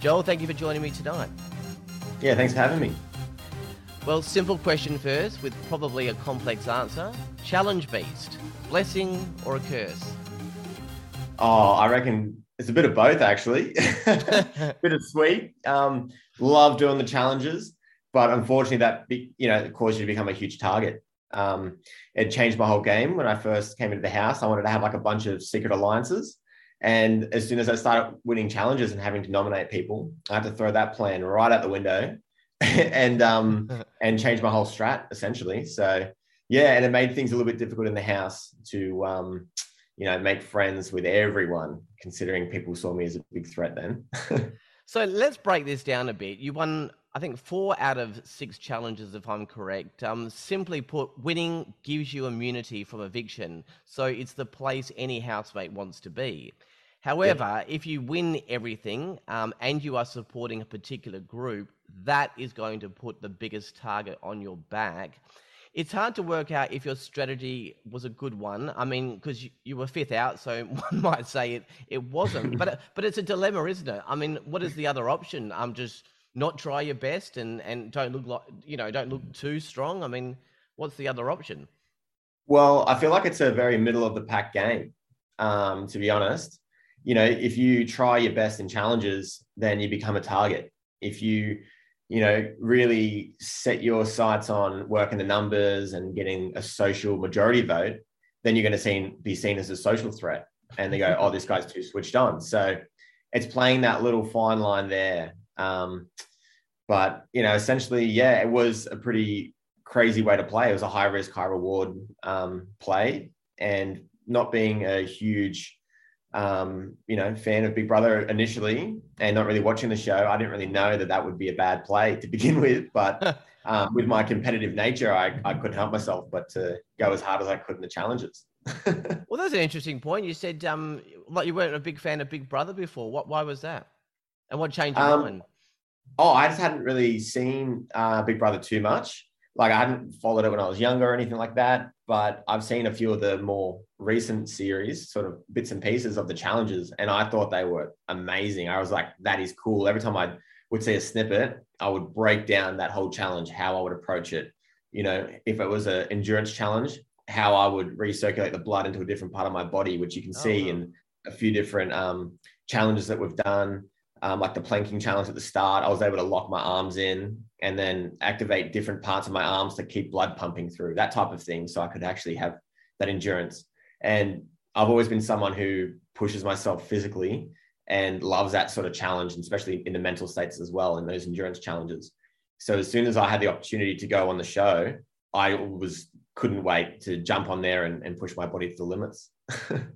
Joel, thank you for joining me tonight. Yeah, thanks for having me. Well, simple question first with probably a complex answer. Challenge beast, blessing or a curse? Oh, I reckon it's a bit of both, actually. Bit of sweet. Love doing the challenges, but unfortunately that, it caused you to become a huge target. It changed my whole game. When I first came into the house, I wanted to have like a bunch of secret alliances. And as soon as I started winning challenges and having to nominate people, I had to throw that plan right out the window and change my whole strat essentially. So yeah, and it made things a little bit difficult in the house to, make friends with everyone, considering people saw me as a big threat then. So let's break this down a bit. You won, I think, 4 out of 6 challenges, if I'm correct. Simply put, winning gives you immunity from eviction. So it's the place any housemate wants to be. However, if you win everything and you are supporting a particular group, that is going to put the biggest target on your back. It's hard to work out if your strategy was a good one. I mean, because you were 5th out, so one might say it wasn't. But it's a dilemma, isn't it? I mean, what is the other option? Just not try your best and don't look like, don't look too strong. I mean, what's the other option? Well, I feel like it's a very middle of the pack game, to be honest. If you try your best in challenges, then you become a target. If you, really set your sights on working the numbers and getting a social majority vote, then you're going to be seen as a social threat. And they go, oh, this guy's too switched on. So it's playing that little fine line there. But essentially, yeah, it was a pretty crazy way to play. It was a high risk, high reward play, and not being a huge, fan of Big Brother initially, and not really watching the show, I didn't really know that would be a bad play to begin with. But with my competitive nature, I couldn't help myself but to go as hard as I could in the challenges. Well, that's an interesting point. You said you weren't a big fan of Big Brother before. Why was that? And what changed your mind? Oh, I just hadn't really seen Big Brother too much. Like, I hadn't followed it when I was younger or anything like that. But I've seen a few of the more recent series, sort of bits and pieces of the challenges, and I thought they were amazing. I was like, that is cool. Every time I would see a snippet, I would break down that whole challenge, how I would approach it. If it was an endurance challenge, how I would recirculate the blood into a different part of my body, which you can see in a few different challenges that we've done. Like the planking challenge at the start, I was able to lock my arms in and then activate different parts of my arms to keep blood pumping through, that type of thing. So I could actually have that endurance. And I've always been someone who pushes myself physically and loves that sort of challenge, and especially in the mental states as well, in those endurance challenges. So as soon as I had the opportunity to go on the show, I couldn't wait to jump on there and push my body to the limits.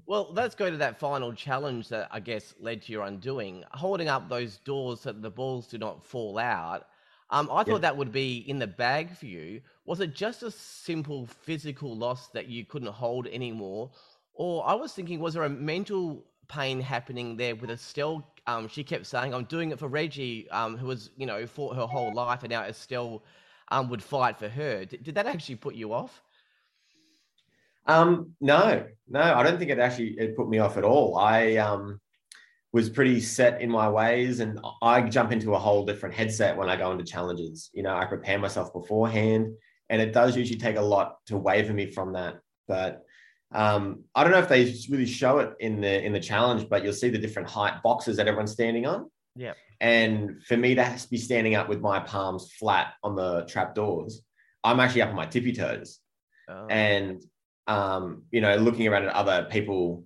Well, let's go to that final challenge that I guess led to your undoing, holding up those doors so that the balls do not fall out. I thought that would be in the bag for you. Was it just a simple physical loss that you couldn't hold anymore? Or I was thinking, was there a mental pain happening there with Estelle? She kept saying, I'm doing it for Reggie, who was, fought her whole life, and now Estelle would fight for her. Did that actually put you off? No, I don't think it put me off at all. I was pretty set in my ways, and I jump into a whole different headset when I go into challenges. I prepare myself beforehand, and it does usually take a lot to waver me from that. But I don't know if they really show it in the challenge, but you'll see the different height boxes that everyone's standing on. Yeah. And for me to be standing up with my palms flat on the trap doors, I'm actually up on my tippy toes. Oh. And looking around at other people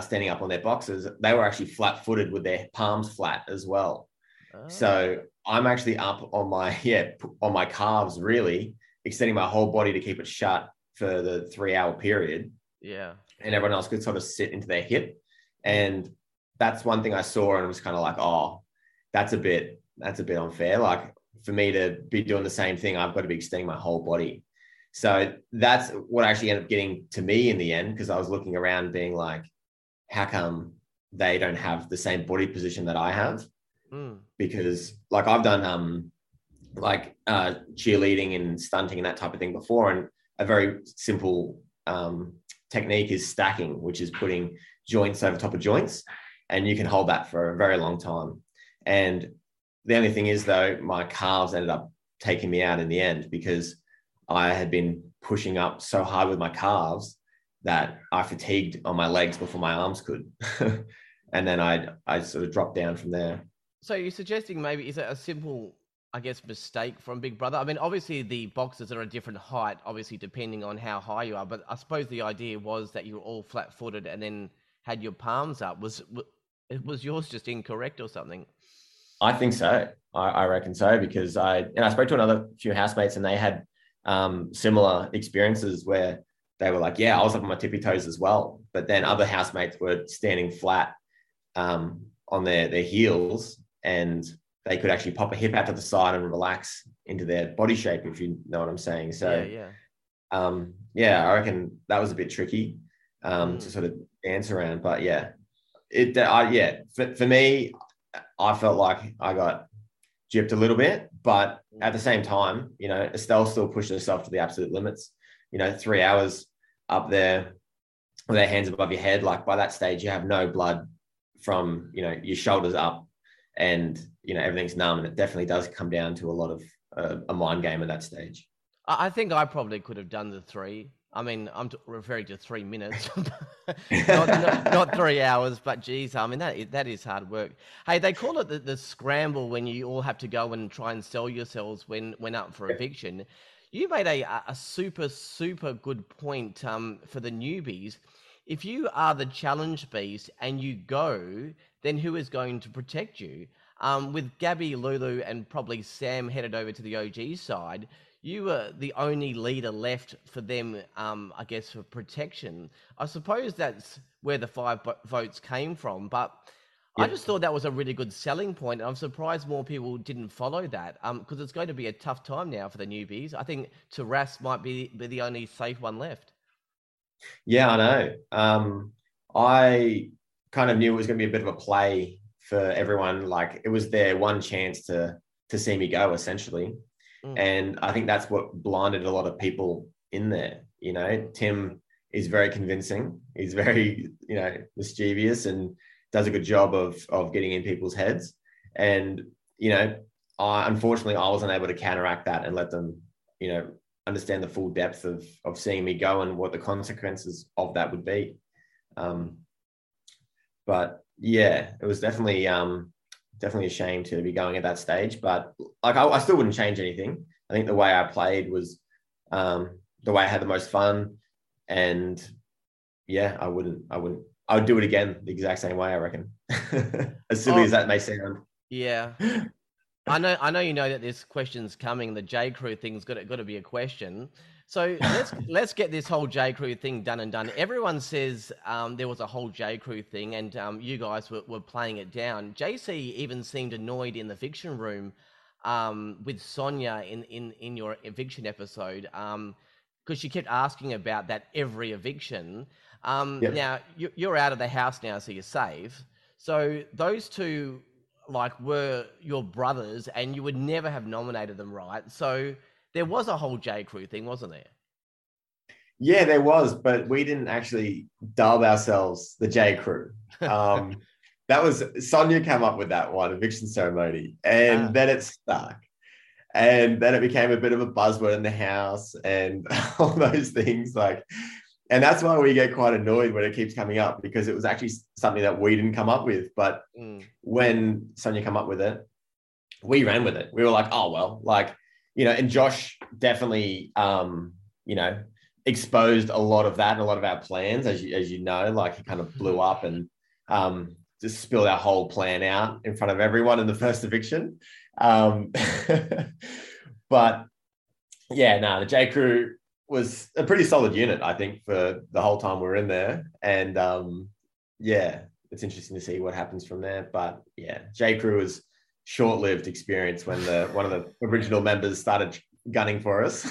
standing up on their boxes, they were actually flat-footed with their palms flat as well. Oh. So I'm actually up on my calves, really, extending my whole body to keep it shut for the 3-hour period. Yeah. And everyone else could sort of sit into their hip. And that's one thing I saw, and was kind of like, oh, that's a bit unfair. Like, for me to be doing the same thing, I've got to be extending my whole body. So that's what actually ended up getting to me in the end, because I was looking around being like, how come they don't have the same body position that I have? Mm. Because like I've done cheerleading and stunting and that type of thing before. And a very simple technique is stacking, which is putting joints over top of joints. And you can hold that for a very long time. And the only thing is, though, my calves ended up taking me out in the end because I had been pushing up so hard with my calves that I fatigued on my legs before my arms could. And then I sort of dropped down from there. So you're suggesting maybe, is it a simple, I guess, mistake from Big Brother? I mean, obviously the boxes are a different height, obviously depending on how high you are, but I suppose the idea was that you were all flat footed and then had your palms up. Was yours just incorrect or something? I think so. I reckon so, because I spoke to another few housemates and they had similar experiences where they were like, yeah, I was up on my tippy toes as well. But then other housemates were standing flat on their heels, and they could actually pop a hip out to the side and relax into their body shape, if you know what I'm saying. So, yeah. I reckon that was a bit tricky to sort of dance around. But, yeah, for me, I felt like I got gypped a little bit. But at the same time, you know, Estelle still pushed herself to the absolute limits. You know, 3 hours up there with their hands above your head, like by that stage you have no blood from, you know, your shoulders up, and, you know, everything's numb, and it definitely does come down to a lot of a mind game at that stage. I think I probably could have done the three. I mean, I'm referring to 3 minutes, not 3 hours, but geez, I mean, that is hard work. Hey, they call it the scramble when you all have to go and try and sell yourselves when up for eviction. You made a super, super good point for the newbies. If you are the challenge beast and you go, then who is going to protect you? With Gabby, Lulu, and probably Sam headed over to the OG side, you were the only leader left for them, I guess, for protection. I suppose that's where the 5 votes came from, but yeah. I just thought that was a really good selling point, and I'm surprised more people didn't follow that because it's going to be a tough time now for the newbies. I think Tarras might be the only safe one left. Yeah, I know. I kind of knew it was going to be a bit of a play for everyone. Like, it was their one chance to see me go, essentially. Mm. And I think that's what blinded a lot of people in there. You know, Tim is very convincing. He's very, you know, mischievous and does a good job of getting in people's heads. And, you know, I wasn't able to counteract that and let them, you know, understand the full depth of seeing me go and what the consequences of that would be. But yeah, it was definitely a shame to be going at that stage, but like, I still wouldn't change anything. I think the way I played was the way I had the most fun, and yeah, I would do it again the exact same way, I reckon. As silly as that may sound. Yeah. I know you know that this question's coming. The J Crew thing's got to be a question. So let's get this whole J Crew thing done and done. Everyone says there was a whole J Crew thing, and you guys were playing it down. JC even seemed annoyed in the eviction room with Sonia in your eviction episode because she kept asking about that every eviction. Yep. Now you're out of the house now, so you're safe. So those two, like, were your brothers, and you would never have nominated them, right? So there was a whole J Crew thing, wasn't there? Yeah, there was, but we didn't actually dub ourselves the J Crew. That was Sonia came up with that one eviction ceremony, and then it stuck, and then it became a bit of a buzzword in the house and all those things, like. And that's why we get quite annoyed when it keeps coming up, because it was actually something that we didn't come up with. But when Sonia came up with it, we ran with it. We were like, oh, well, like, you know, and Josh definitely, you know, exposed a lot of that and a lot of our plans, as you know, like, he kind of blew up and just spilled our whole plan out in front of everyone in the first eviction. But yeah, no, the J Crew was a pretty solid unit, I think, for the whole time we were in there. And yeah, it's interesting to see what happens from there. But yeah, J Crew was short-lived experience when one of the original members started gunning for us.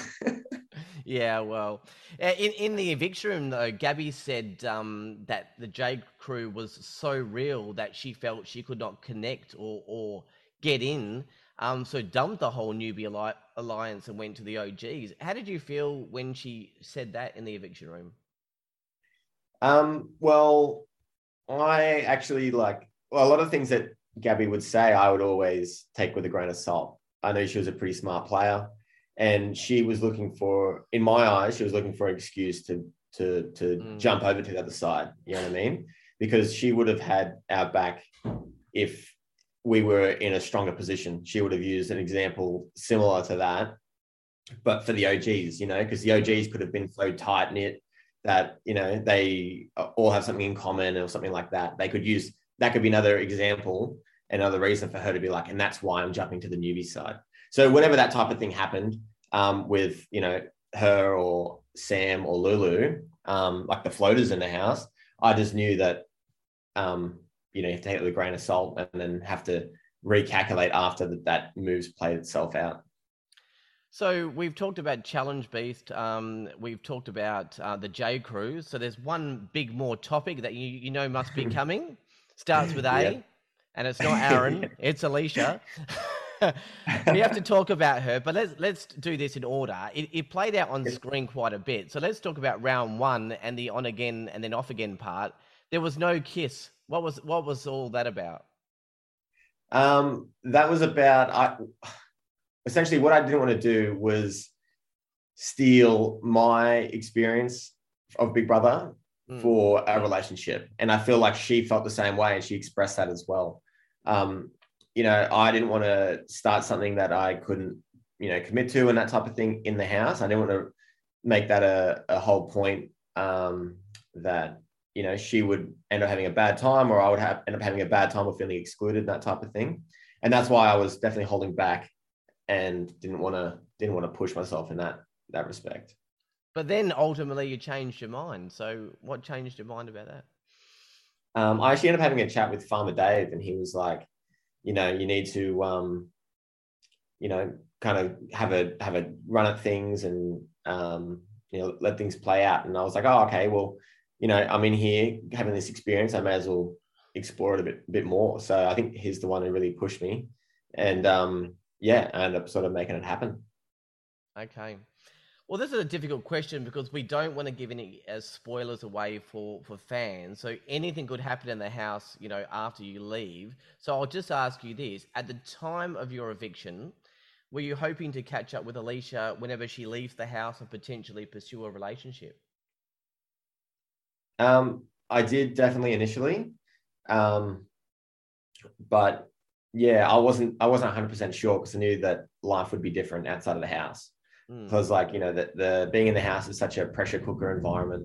Yeah, well, in the eviction room, though, Gabby said that the J Crew was so real that she felt she could not connect or get in. So dumped the whole newbie alliance and went to the OGs. How did you feel when she said that in the eviction room? Well, I actually, like, a lot of things that Gabby would say, I would always take with a grain of salt. I knew she was a pretty smart player, and she was looking for, in my eyes, she was looking for an excuse to jump over to the other side. You know what I mean? Because she would have had our back if we were in a stronger position. She would have used an example similar to that, but for the OGs, you know, because the OGs could have been so tight-knit that, you know, they all have something in common or something like that. They could use, that could be another example, another reason for her to be like, and that's why I'm jumping to the newbie side. So whenever that type of thing happened with, you know, her or Sam or Lulu, like the floaters in the house, I just knew that, you know, you have to take it with a grain of salt and then have to recalculate after that move's played itself out. So we've talked about Challenge Beast. We've talked about the J Crew. So there's one big more topic that you know must be coming. Starts with A, yep. And it's not Aaron. It's Alicia. We have to talk about her, but let's do this in order. It played out on screen quite a bit. So let's talk about round one and the on again and then off again part. There was no kiss. What was all that about? That was about essentially what I didn't want to do was steal my experience of Big Brother for a relationship. And I feel like she felt the same way and she expressed that as well. You know, I didn't want to start something that I couldn't, you know, commit to and that type of thing in the house. I didn't want to make that a whole point that, you know, she would end up having a bad time or I would end up having a bad time or feeling excluded, that type of thing. And that's why I was definitely holding back and didn't want to push myself in that respect. But then ultimately you changed your mind. So what changed your mind about that? I actually ended up having a chat with Farmer Dave, and he was like, you know, you need to, you know, kind of have a run at things and, you know, let things play out. And I was like, oh, okay, well, you know, I'm in here having this experience. I may as well explore it a bit more. So I think he's the one who really pushed me. And yeah, I ended up sort of making it happen. Okay. Well, this is a difficult question because we don't want to give any spoilers away for fans. So anything could happen in the house, you know, after you leave. So I'll just ask you this. At the time of your eviction, were you hoping to catch up with Alicia whenever she leaves the house and potentially pursue a relationship? I did definitely initially. But yeah, I wasn't 100% sure because I knew that life would be different outside of the house. Because like, you know, the being in the house is such a pressure cooker environment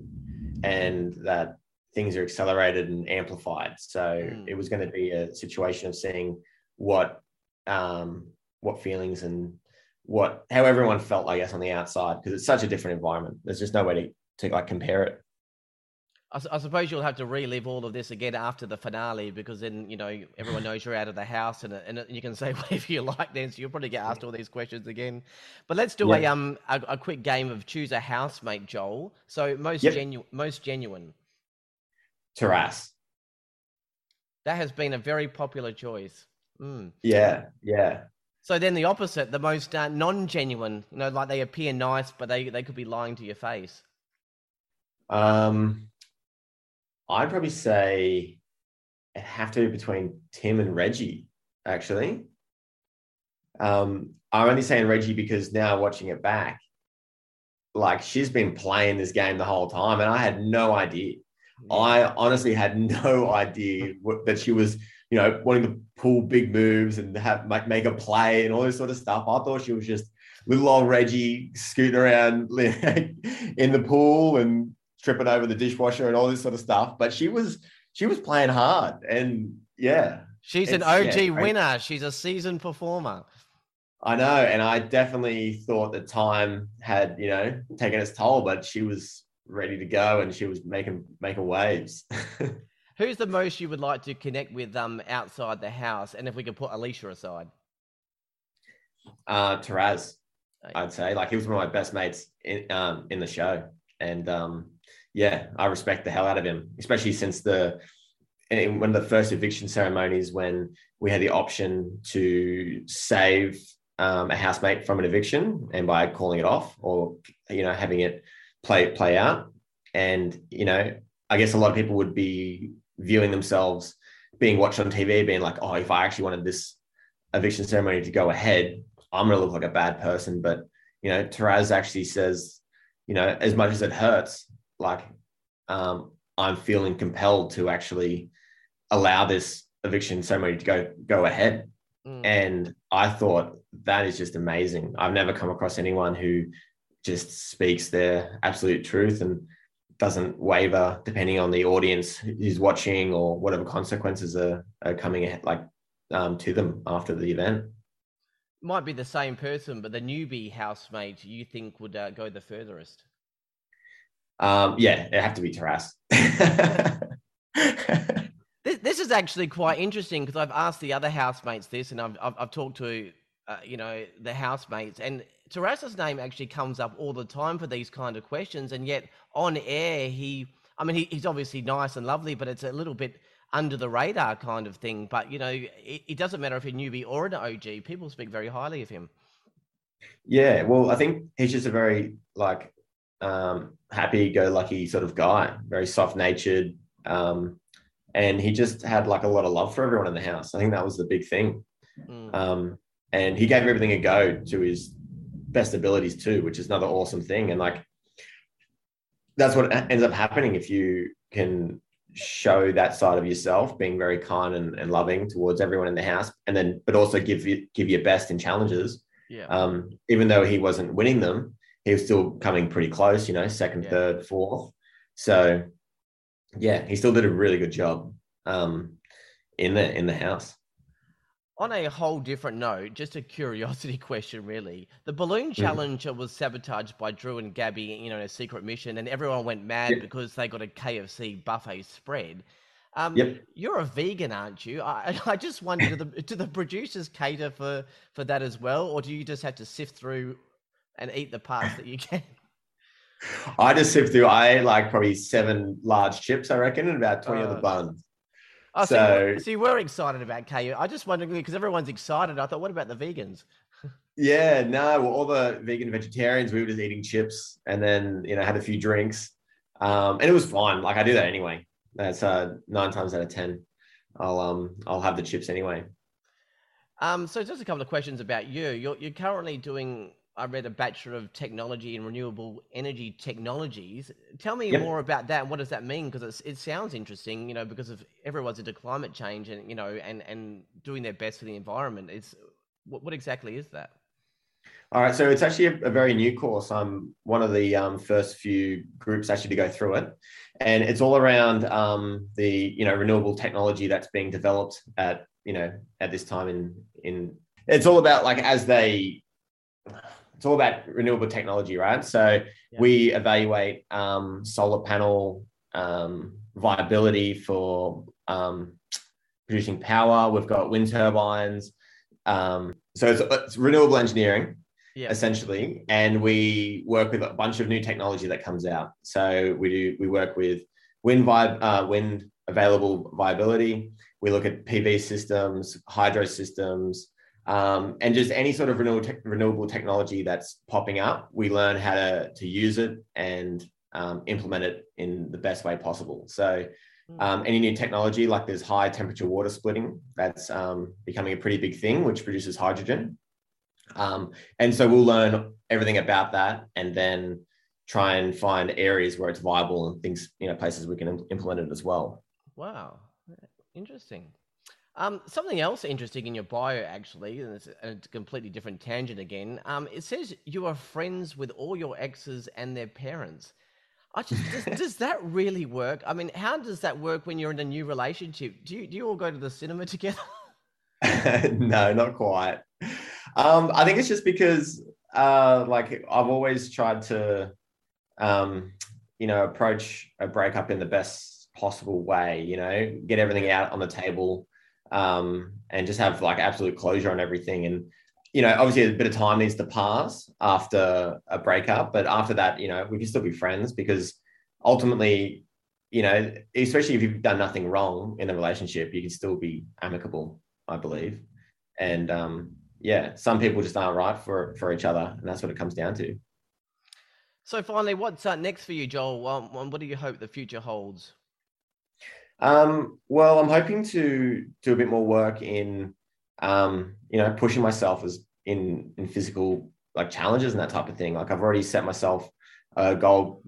and that things are accelerated and amplified. So it was going to be a situation of seeing what feelings and how everyone felt, I guess, on the outside, because it's such a different environment. There's just no way to like compare it. I suppose you'll have to relive all of this again after the finale, because then, you know, everyone knows you're out of the house and you can say whatever you like then. So you'll probably get asked all these questions again. But let's do a quick game of choose a housemate, Joel. So most genuine. Tarras. That has been a very popular choice. Yeah, yeah. So then the opposite, the most non-genuine, you know, like they appear nice, but they could be lying to your face. I'd probably say it'd have to be between Tim and Reggie, actually. I'm only saying Reggie because now watching it back, like she's been playing this game the whole time and I had no idea. Yeah. I honestly had no idea that she was, you know, wanting to pull big moves and make a play and all this sort of stuff. I thought she was just little old Reggie scooting around in the pool and tripping over the dishwasher and all this sort of stuff. But she was playing hard. And yeah. She's an OG winner. She's a seasoned performer. I know. And I definitely thought that time had, you know, taken its toll, but she was ready to go and she was making waves. Who's the most you would like to connect with outside the house? And if we could put Alicia aside. Tarras, okay. I'd say. Like he was one of my best mates in the show. And yeah, I respect the hell out of him, especially since one of the first eviction ceremonies when we had the option to save a housemate from an eviction and by calling it off or, you know, having it play out. And, you know, I guess a lot of people would be viewing themselves being watched on TV, being like, oh, if I actually wanted this eviction ceremony to go ahead, I'm going to look like a bad person. But, you know, Tarras actually says, you know, as much as it hurts, like, I'm feeling compelled to actually allow this eviction ceremony to go ahead. Mm. And I thought that is just amazing. I've never come across anyone who just speaks their absolute truth and doesn't waver depending on the audience who's watching or whatever consequences are coming ahead, like to them after the event. Might be the same person, but the newbie housemate you think would go the furthest? Yeah, it'd have to be Tarras. This is actually quite interesting because I've asked the other housemates this, and I've talked to the housemates, and Tarras's name actually comes up all the time for these kind of questions, and yet on air he's obviously nice and lovely, but it's a little bit under the radar kind of thing. But you know, it doesn't matter if a newbie or an OG, people speak very highly of him. Yeah, well, I think he's just a very like happy-go-lucky sort of guy, very soft-natured, and he just had like a lot of love for everyone in the house. I think that was the big thing. Mm. And he gave everything a go to his best abilities too, which is another awesome thing. And like, that's what ends up happening if you can show that side of yourself, being very kind and loving towards everyone in the house, and then but also give your best in challenges. Yeah. Even though he wasn't winning them, he was still coming pretty close, you know, second, third, fourth. So yeah, he still did a really good job in the house. On a whole different note, just a curiosity question, really. The balloon challenge was sabotaged by Drew and Gabby, you know, in a secret mission, and everyone went mad because they got a KFC buffet spread. You're a vegan, aren't you? I just wonder, do the producers cater for that as well, or do you just have to sift through and eat the parts that you can? I just sift through. I ate like probably 7 large chips, I reckon, and about 20 of the buns. Oh, so you were excited about KU. I just wondered, because everyone's excited, I thought, what about the vegans? Yeah, no, well, all the vegan vegetarians, we were just eating chips and then, you know, had a few drinks. And it was fine. Like, I do that anyway. That's 9 times out of 10. I'll have the chips anyway. So just a couple of questions about you. You're currently doing, I read, a Bachelor of Technology in Renewable Energy Technologies. Tell me more about that. And what does that mean? Because it sounds interesting, you know, because of everyone's into climate change and, you know, and doing their best for the environment. It's what exactly is that? All right. So it's actually a very new course. I'm one of the first few groups actually to go through it. And it's all around the, you know, renewable technology that's being developed at, you know, at this time in it's all about like it's all about renewable technology, right? So we evaluate solar panel viability for producing power. We've got wind turbines. So it's renewable engineering, essentially. And we work with a bunch of new technology that comes out. So we work with wind available viability. We look at PV systems, hydro systems, and just any sort of renewable technology that's popping up, we learn how to use it and implement it in the best way possible. So any new technology, like there's high temperature water splitting, that's becoming a pretty big thing, which produces hydrogen. And so we'll learn everything about that and then try and find areas where it's viable and things, you know, places we can implement it as well. Wow, interesting. Something else interesting in your bio, actually, and it's a completely different tangent again. It says you are friends with all your exes and their parents. Does that really work? I mean, how does that work when you're in a new relationship? Do you all go to the cinema together? No, not quite. I think it's just because, like, I've always tried to, you know, approach a breakup in the best possible way. You know, get everything out on the table. And just have like absolute closure on everything. And, you know, obviously a bit of time needs to pass after a breakup, but after that, you know, we can still be friends because ultimately, you know, especially if you've done nothing wrong in the relationship, you can still be amicable, I believe. And some people just aren't right for each other, and that's what it comes down to. So finally, what's next for you, Joel? What do you hope the future holds? Well, I'm hoping to do a bit more work in, pushing myself as in physical like challenges and that type of thing. Like I've already set myself a goal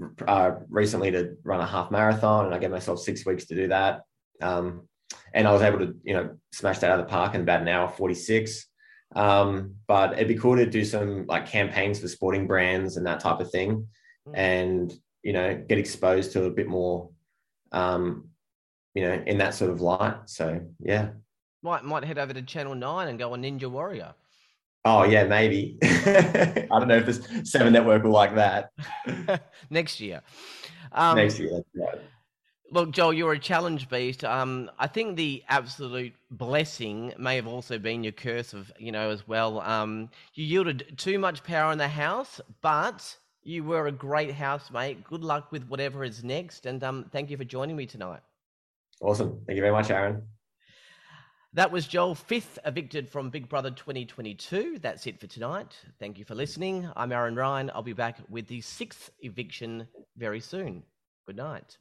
recently to run a half marathon, and I gave myself 6 weeks to do that. And I was able to, smash that out of the park in about an hour 46. But it'd be cool to do some like campaigns for sporting brands and that type of thing, and, get exposed to a bit more, in that sort of light. So, yeah. Might head over to Channel Nine and go on Ninja Warrior. Oh yeah, maybe. I don't know if the Seven Network will like that. Next year. Yeah. Look, Joel, you're a challenge beast. I think the absolute blessing may have also been your curse of, as well. You yielded too much power in the house, but you were a great housemate. Good luck with whatever is next. And thank you for joining me tonight. Awesome. Thank you very much, Aaron. That was Joel, fifth evicted from Big Brother 2022. That's it for tonight. Thank you for listening. I'm Aaron Ryan. I'll be back with the sixth eviction very soon. Good night.